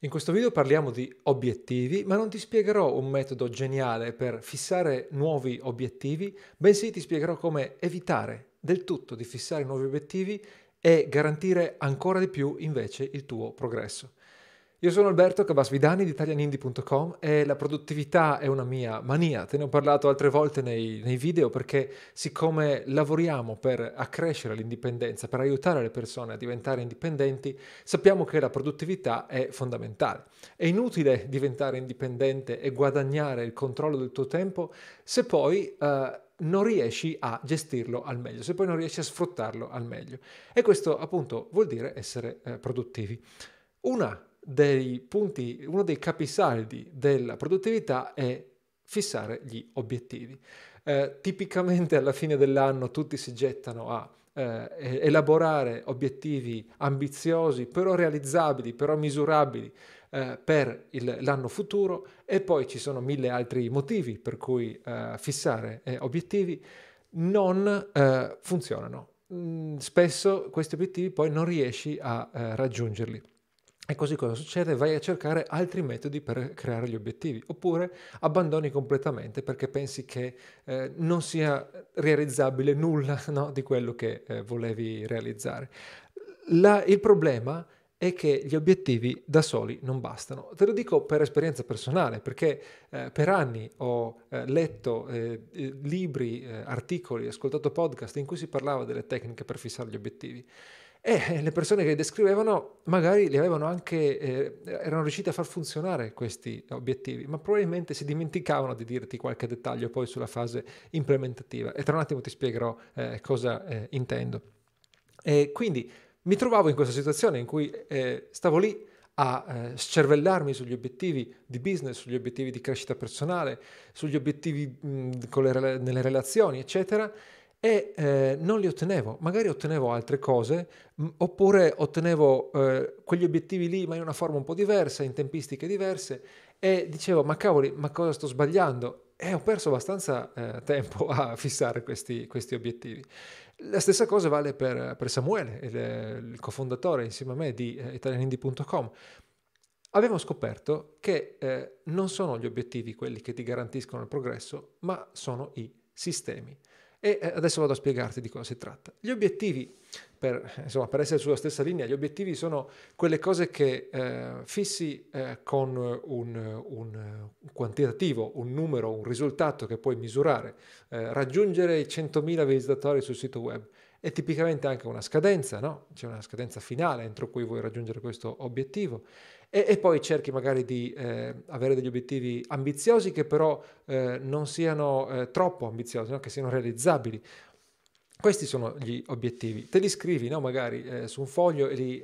In questo video parliamo di obiettivi, ma non ti spiegherò un metodo geniale per fissare nuovi obiettivi, bensì ti spiegherò come evitare del tutto di fissare nuovi obiettivi e garantire ancora di più invece il tuo progresso. Io sono Alberto Cabas Vidani di ItalianIndie.com e la produttività è una mia mania. Te ne ho parlato altre volte nei video perché siccome lavoriamo per accrescere l'indipendenza, per aiutare le persone a diventare indipendenti, sappiamo che la produttività è fondamentale. È inutile diventare indipendente e guadagnare il controllo del tuo tempo se poi non riesci a gestirlo al meglio, se poi non riesci a sfruttarlo al meglio. E questo appunto vuol dire essere produttivi. Uno dei capisaldi della produttività è fissare gli obiettivi. Tipicamente alla fine dell'anno tutti si gettano a elaborare obiettivi ambiziosi, però realizzabili, però misurabili per l'anno futuro, e poi ci sono mille altri motivi per cui fissare obiettivi non funzionano. Spesso questi obiettivi poi non riesci a raggiungerli. E così cosa succede? Vai a cercare altri metodi per creare gli obiettivi, oppure abbandoni completamente perché pensi che non sia realizzabile nulla, no, di quello che volevi realizzare. Il problema è che gli obiettivi da soli non bastano. Te lo dico per esperienza personale, perché per anni ho letto libri, articoli, ascoltato podcast in cui si parlava delle tecniche per fissare gli obiettivi. E le persone che descrivevano magari li avevano anche, erano riuscite a far funzionare questi obiettivi, ma probabilmente si dimenticavano di dirti qualche dettaglio poi sulla fase implementativa. E tra un attimo ti spiegherò cosa intendo. E quindi mi trovavo in questa situazione in cui stavo lì a scervellarmi sugli obiettivi di business, sugli obiettivi di crescita personale, sugli obiettivi nelle relazioni, eccetera. E non li ottenevo, magari ottenevo altre cose, oppure ottenevo quegli obiettivi lì ma in una forma un po' diversa, in tempistiche diverse, e dicevo ma cavoli, ma cosa sto sbagliando? E ho perso abbastanza tempo a fissare questi obiettivi. La stessa cosa vale per Samuele, il cofondatore insieme a me di ItalianIndie.com. Abbiamo scoperto che non sono gli obiettivi quelli che ti garantiscono il progresso, ma sono i sistemi. E adesso vado a spiegarti di cosa si tratta. Gli obiettivi, per essere sulla stessa linea, gli obiettivi sono quelle cose che fissi con un quantitativo, un numero, un risultato che puoi misurare. Raggiungere i 100.000 visitatori sul sito web è tipicamente anche una scadenza, no? C'è una scadenza finale entro cui vuoi raggiungere questo obiettivo. E poi cerchi magari di avere degli obiettivi ambiziosi che però non siano troppo ambiziosi, no? Che siano realizzabili. Questi sono gli obiettivi. Te li scrivi, no? Magari su un foglio e li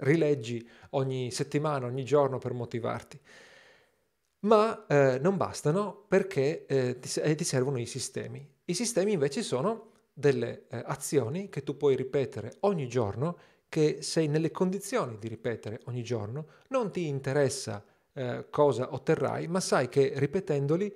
rileggi ogni settimana, ogni giorno per motivarti. Ma non bastano perché ti servono i sistemi. I sistemi invece sono delle azioni che tu puoi ripetere ogni giorno, che sei nelle condizioni di ripetere ogni giorno. Non ti interessa cosa otterrai, ma sai che ripetendoli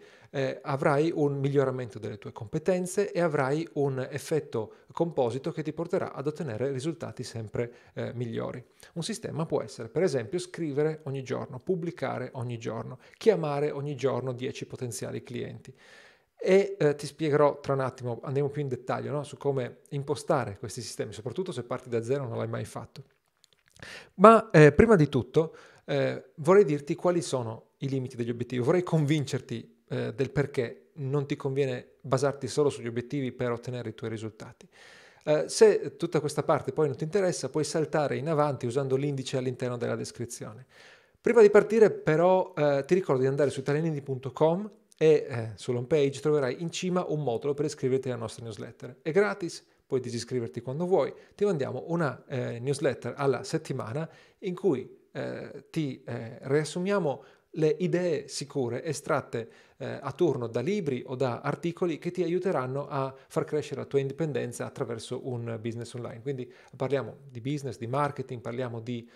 avrai un miglioramento delle tue competenze e avrai un effetto composito che ti porterà ad ottenere risultati sempre migliori. Un sistema può essere, per esempio, scrivere ogni giorno, pubblicare ogni giorno, chiamare ogni giorno 10 potenziali clienti. E ti spiegherò tra un attimo, andiamo più in dettaglio, no? Su come impostare questi sistemi, soprattutto se parti da zero non l'hai mai fatto. Ma prima di tutto vorrei dirti quali sono i limiti degli obiettivi, vorrei convincerti del perché non ti conviene basarti solo sugli obiettivi per ottenere i tuoi risultati. Se tutta questa parte poi non ti interessa, puoi saltare in avanti usando l'indice all'interno della descrizione. Prima di partire però ti ricordo di andare su italianindi.com e sull'home page troverai in cima un modulo per iscriverti alla nostra newsletter. È gratis, puoi disiscriverti quando vuoi. Ti mandiamo una newsletter alla settimana in cui ti riassumiamo le idee sicure estratte a turno da libri o da articoli che ti aiuteranno a far crescere la tua indipendenza attraverso un business online. Quindi parliamo di business, di marketing, parliamo di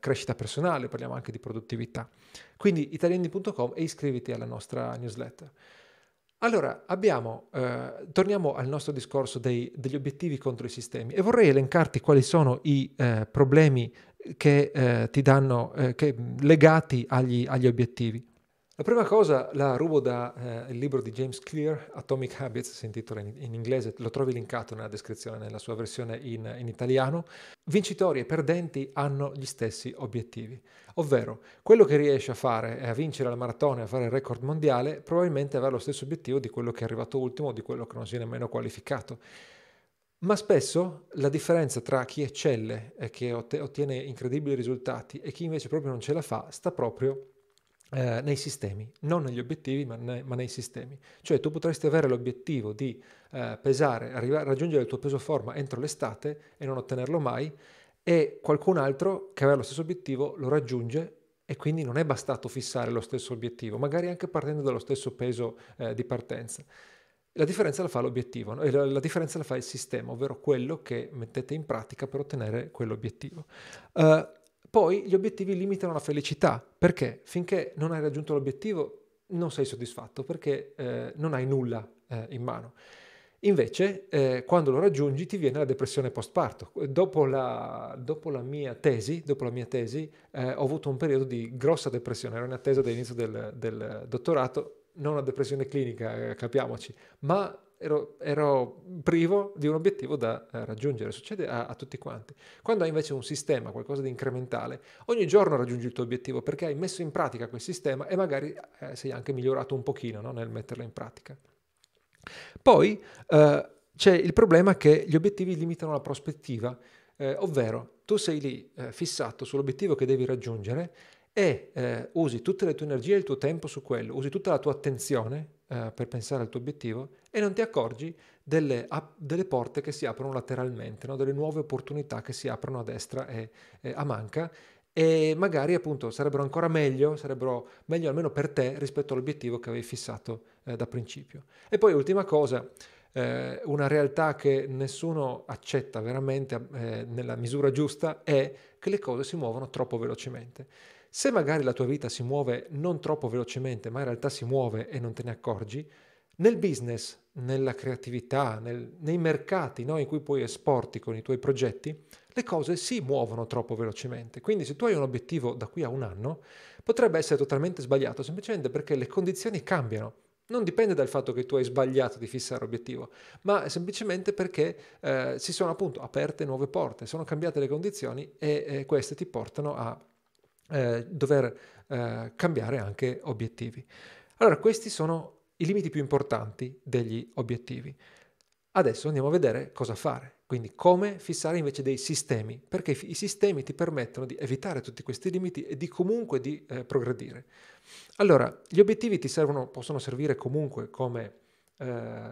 crescita personale, parliamo anche di produttività. Quindi italiani.com e iscriviti alla nostra newsletter. Allora, torniamo al nostro discorso degli obiettivi contro i sistemi e vorrei elencarti quali sono i problemi che ti danno legati agli obiettivi. La prima cosa la rubo da il libro di James Clear, Atomic Habits, si intitola in inglese, lo trovi linkato nella descrizione, nella sua versione in italiano. Vincitori e perdenti hanno gli stessi obiettivi, ovvero quello che riesce a fare è a vincere la maratona e a fare il record mondiale, probabilmente avrà lo stesso obiettivo di quello che è arrivato ultimo o di quello che non si è nemmeno qualificato. Ma spesso la differenza tra chi eccelle e che ottiene incredibili risultati e chi invece proprio non ce la fa sta proprio nei sistemi, non negli obiettivi ma nei sistemi. Cioè tu potresti avere l'obiettivo di raggiungere il tuo peso forma entro l'estate e non ottenerlo mai, e qualcun altro che aveva lo stesso obiettivo lo raggiunge, e quindi non è bastato fissare lo stesso obiettivo, magari anche partendo dallo stesso peso di partenza. La differenza la fa l'obiettivo, no? E la differenza la fa il sistema, ovvero quello che mettete in pratica per ottenere quell'obiettivo. Poi gli obiettivi limitano la felicità, perché finché non hai raggiunto l'obiettivo non sei soddisfatto, perché non hai nulla in mano. Invece quando lo raggiungi ti viene la depressione post parto. Dopo la mia tesi ho avuto un periodo di grossa depressione, ero in attesa dell'inizio del dottorato, non una depressione clinica, capiamoci, ma ero privo di un obiettivo da raggiungere. Succede a tutti quanti. Quando hai invece un sistema, qualcosa di incrementale, ogni giorno raggiungi il tuo obiettivo perché hai messo in pratica quel sistema e magari sei anche migliorato un pochino, no? Nel metterlo in pratica. Poi c'è il problema che gli obiettivi limitano la prospettiva, ovvero tu sei lì fissato sull'obiettivo che devi raggiungere e usi tutte le tue energie e il tuo tempo su quello, usi tutta la tua attenzione per pensare al tuo obiettivo e non ti accorgi delle porte che si aprono lateralmente, no? Delle nuove opportunità che si aprono a destra e a manca, e magari appunto sarebbero meglio almeno per te rispetto all'obiettivo che avevi fissato da principio. E poi ultima cosa, una realtà che nessuno accetta veramente nella misura giusta è che le cose si muovono troppo velocemente. Se magari la tua vita si muove non troppo velocemente, ma in realtà si muove e non te ne accorgi, nel business, nella creatività, nei mercati, no, in cui poi esporti con i tuoi progetti, le cose si muovono troppo velocemente. Quindi se tu hai un obiettivo da qui a un anno, potrebbe essere totalmente sbagliato, semplicemente perché le condizioni cambiano. Non dipende dal fatto che tu hai sbagliato di fissare l'obiettivo, ma semplicemente perché si sono appunto aperte nuove porte, sono cambiate le condizioni e queste ti portano a dover cambiare anche obiettivi. Allora, questi sono i limiti più importanti degli obiettivi. Adesso andiamo a vedere cosa fare, quindi come fissare invece dei sistemi, perché i sistemi ti permettono di evitare tutti questi limiti e di comunque di progredire. Allora, gli obiettivi possono servire comunque come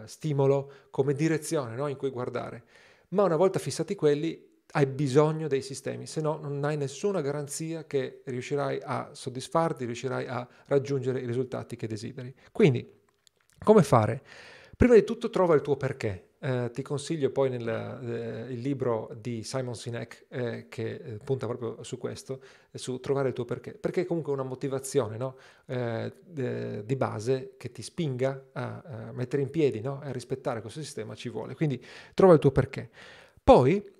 stimolo, come direzione, no? In cui guardare, ma una volta fissati quelli hai bisogno dei sistemi, se no non hai nessuna garanzia che riuscirai a soddisfarti, riuscirai a raggiungere i risultati che desideri. Quindi, come fare? Prima di tutto trova il tuo perché. Ti consiglio poi il libro di Simon Sinek che punta proprio su questo, su trovare il tuo perché. Perché è comunque una motivazione, no? Di base che ti spinga a mettere in piedi, no? A rispettare questo sistema ci vuole. Quindi trova il tuo perché. Poi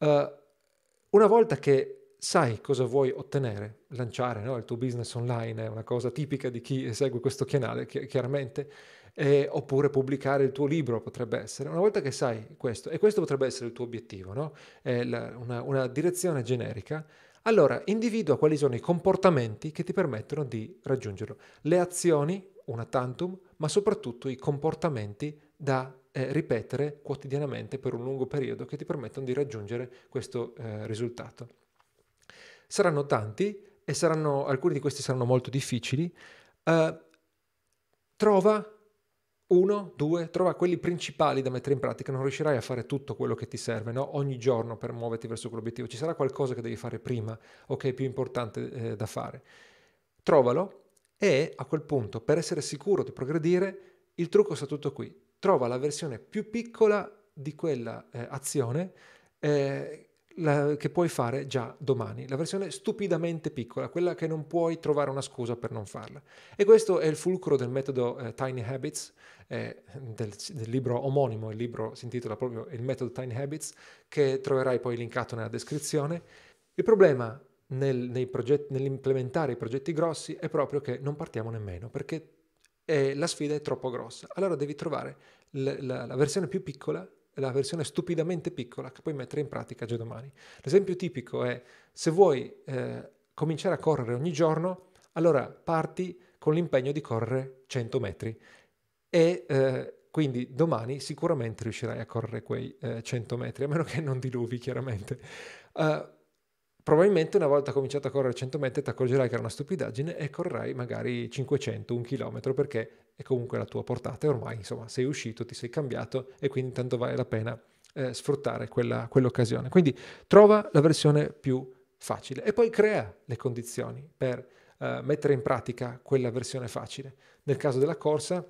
una volta che sai cosa vuoi ottenere, lanciare, no? Il tuo business online è una cosa tipica di chi segue questo canale, chiaramente, oppure pubblicare il tuo libro potrebbe essere. Una volta che sai questo, e questo potrebbe essere il tuo obiettivo, no? Una direzione generica, allora individua quali sono i comportamenti che ti permettono di raggiungerlo. Le azioni, una tantum, ma soprattutto i comportamenti da ripetere quotidianamente per un lungo periodo che ti permettono di raggiungere questo risultato. Saranno tanti e alcuni di questi saranno molto difficili. Trova trova quelli principali da mettere in pratica. Non riuscirai a fare tutto quello che ti serve, no? Ogni giorno per muoverti verso quell'obiettivo. Ci sarà qualcosa che devi fare prima o che è più importante da fare. Trovalo e a quel punto, per essere sicuro di progredire, il trucco sta tutto qui. Trova la versione più piccola di quella azione che puoi fare già domani, la versione stupidamente piccola, quella che non puoi trovare una scusa per non farla. E questo è il fulcro del metodo Tiny Habits, del libro omonimo. Il libro si intitola proprio Il metodo Tiny Habits, che troverai poi linkato nella descrizione. Il problema nell'implementare i progetti grossi è proprio che non partiamo nemmeno, perché la sfida è troppo grossa. Allora devi trovare la versione più piccola, la versione stupidamente piccola che puoi mettere in pratica già domani. L'esempio tipico è: se vuoi cominciare a correre ogni giorno, allora parti con l'impegno di correre 100 metri e quindi domani sicuramente riuscirai a correre quei 100 metri, a meno che non diluvi chiaramente. Probabilmente una volta cominciato a correre 100 metri ti accorgerai che era una stupidaggine e correrai magari 500, un chilometro, perché è comunque la tua portata e ormai, insomma, sei uscito, ti sei cambiato e quindi tanto vale la pena sfruttare quell'occasione. Quindi trova la versione più facile e poi crea le condizioni per mettere in pratica quella versione facile. Nel caso della corsa,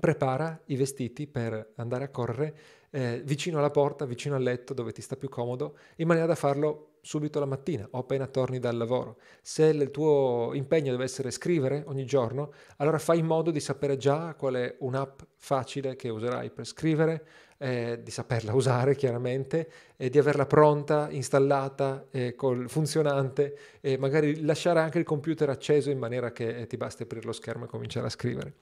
prepara i vestiti per andare a correre vicino alla porta, vicino al letto dove ti sta più comodo, in maniera da farlo subito la mattina o appena torni dal lavoro. Se il tuo impegno deve essere scrivere ogni giorno, allora fai in modo di sapere già qual è un'app facile che userai per scrivere, di saperla usare chiaramente, di averla pronta, installata, funzionante, e magari lasciare anche il computer acceso in maniera che ti basti aprire lo schermo e cominciare a scrivere.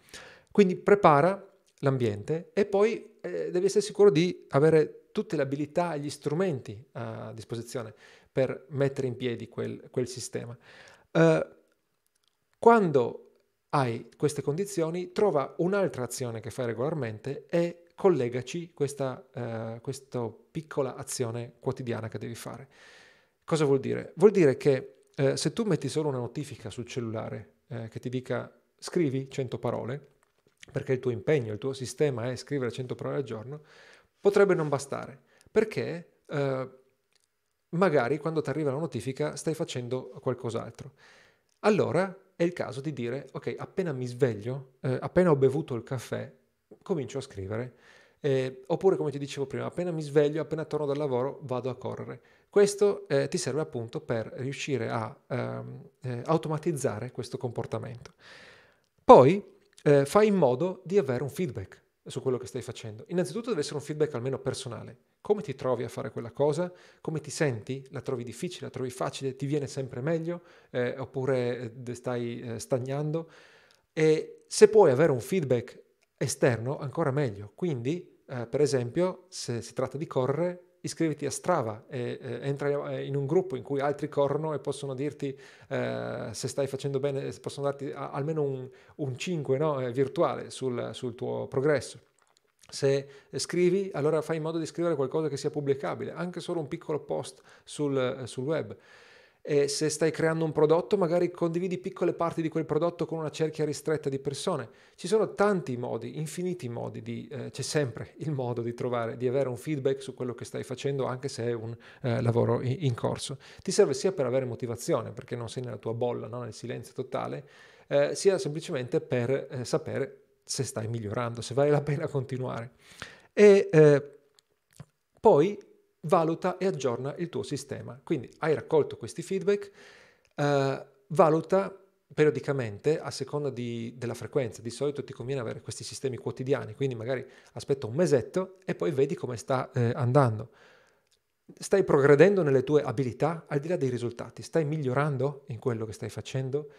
Quindi prepara l'ambiente e poi devi essere sicuro di avere tutte le abilità e gli strumenti a disposizione per mettere in piedi quel sistema. Quando hai queste condizioni, trova un'altra azione che fai regolarmente e collegaci questa piccola azione quotidiana che devi fare. Cosa vuol dire? Vuol dire che se tu metti solo una notifica sul cellulare che ti dica scrivi 100 parole, perché il tuo impegno, il tuo sistema è scrivere 100 parole al giorno, potrebbe non bastare, perché magari quando ti arriva la notifica stai facendo qualcos'altro. Allora è il caso di dire: ok, appena mi sveglio, appena ho bevuto il caffè, comincio a scrivere. Oppure, come ti dicevo prima, appena mi sveglio, appena torno dal lavoro, vado a correre. Questo ti serve appunto per riuscire a automatizzare questo comportamento. Poi fai in modo di avere un feedback su quello che stai facendo. Innanzitutto deve essere un feedback almeno personale. Come ti trovi a fare quella cosa? Come ti senti? La trovi difficile? La trovi facile? Ti viene sempre meglio? Oppure stai stagnando? E se puoi avere un feedback esterno, ancora meglio. Quindi, per esempio, se si tratta di correre, iscriviti a Strava e entra in un gruppo in cui altri corrono e possono dirti se stai facendo bene, possono darti almeno un 5, no? Virtuale sul tuo progresso. Se scrivi, allora fai in modo di scrivere qualcosa che sia pubblicabile, anche solo un piccolo post sul web. E se stai creando un prodotto, magari condividi piccole parti di quel prodotto con una cerchia ristretta di persone. Ci sono tanti modi, infiniti modi, c'è sempre il modo di trovare, di avere un feedback su quello che stai facendo, anche se è un lavoro in corso. Ti serve sia per avere motivazione, perché non sei nella tua bolla, no? Nel silenzio totale, sia semplicemente per sapere se stai migliorando, se vale la pena continuare. E poi valuta e aggiorna il tuo sistema. Quindi hai raccolto questi feedback, valuta periodicamente a seconda della frequenza. Di solito ti conviene avere questi sistemi quotidiani, quindi magari aspetta un mesetto e poi vedi come sta andando. Stai progredendo nelle tue abilità al di là dei risultati? Stai migliorando in quello che stai facendo?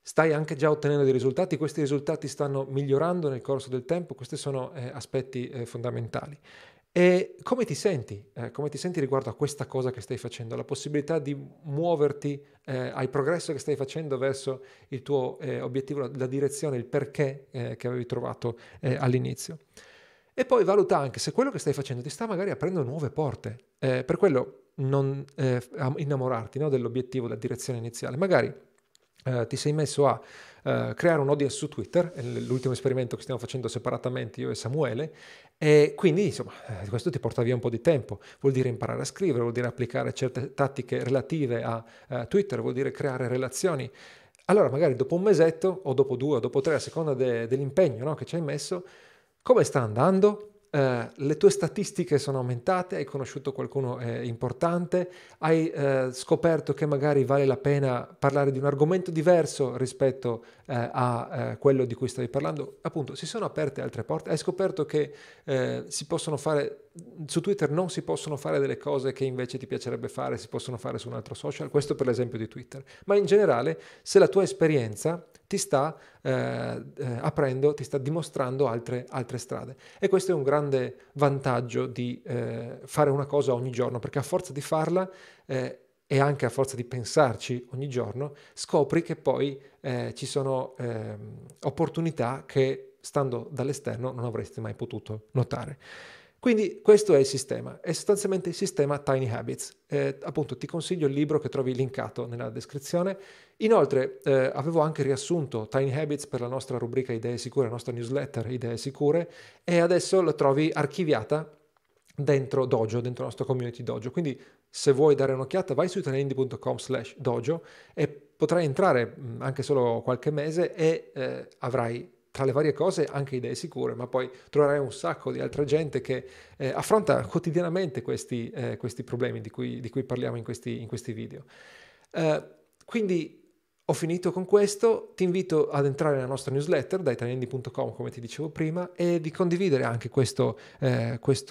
Stai anche già ottenendo dei risultati? Questi risultati stanno migliorando nel corso del tempo? Questi sono aspetti fondamentali. E come ti senti? Come ti senti riguardo a questa cosa che stai facendo? La possibilità di muoverti al progresso che stai facendo verso il tuo obiettivo, la direzione, il perché che avevi trovato all'inizio. E poi valuta anche se quello che stai facendo ti sta magari aprendo nuove porte. Per quello non innamorarti, no, dell'obiettivo, della direzione iniziale. Magari ti sei messo a creare un audience su Twitter, è l'ultimo esperimento che stiamo facendo separatamente io e Samuele, e quindi insomma questo ti porta via un po' di tempo. Vuol dire imparare a scrivere, vuol dire applicare certe tattiche relative a Twitter, vuol dire creare relazioni. Allora magari dopo un mesetto o dopo 2 o dopo 3, a seconda dell'impegno, no, che ci hai messo, come sta andando? le tue statistiche sono aumentate, hai conosciuto qualcuno importante, hai scoperto che magari vale la pena parlare di un argomento diverso rispetto a quello di cui stavi parlando, appunto si sono aperte altre porte, hai scoperto che si possono fare su Twitter, non si possono fare delle cose che invece ti piacerebbe fare, si possono fare su un altro social, questo per l'esempio di Twitter, ma in generale se la tua esperienza ti sta aprendo, ti sta dimostrando altre strade, e questo è un grande vantaggio di fare una cosa ogni giorno, perché a forza di farla e anche a forza di pensarci ogni giorno scopri che poi ci sono opportunità che stando dall'esterno non avresti mai potuto notare. Quindi questo è il sistema, è sostanzialmente il sistema Tiny Habits. Appunto ti consiglio il libro che trovi linkato nella descrizione. Inoltre avevo anche riassunto Tiny Habits per la nostra rubrica Idee Sicure, la nostra newsletter Idee Sicure, e adesso la trovi archiviata dentro Dojo, dentro la nostra community Dojo. Quindi se vuoi dare un'occhiata vai su italianindie.com/dojo e potrai entrare anche solo qualche mese e avrai tra le varie cose anche Idee Sicure, ma poi troverai un sacco di altra gente che affronta quotidianamente questi problemi di cui parliamo in questi video. Quindi ho finito con questo, ti invito ad entrare nella nostra newsletter da italianindie.com come ti dicevo prima e di condividere anche questo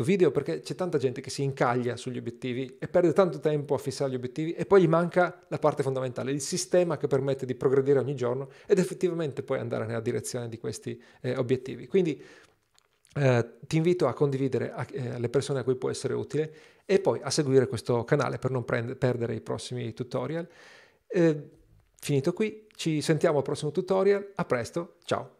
video, perché c'è tanta gente che si incaglia sugli obiettivi e perde tanto tempo a fissare gli obiettivi e poi gli manca la parte fondamentale, il sistema che permette di progredire ogni giorno ed effettivamente poi andare nella direzione di questi obiettivi. Quindi ti invito a condividere alle persone a cui può essere utile e poi a seguire questo canale per non perdere i prossimi tutorial. Finito qui, ci sentiamo al prossimo tutorial, a presto, ciao!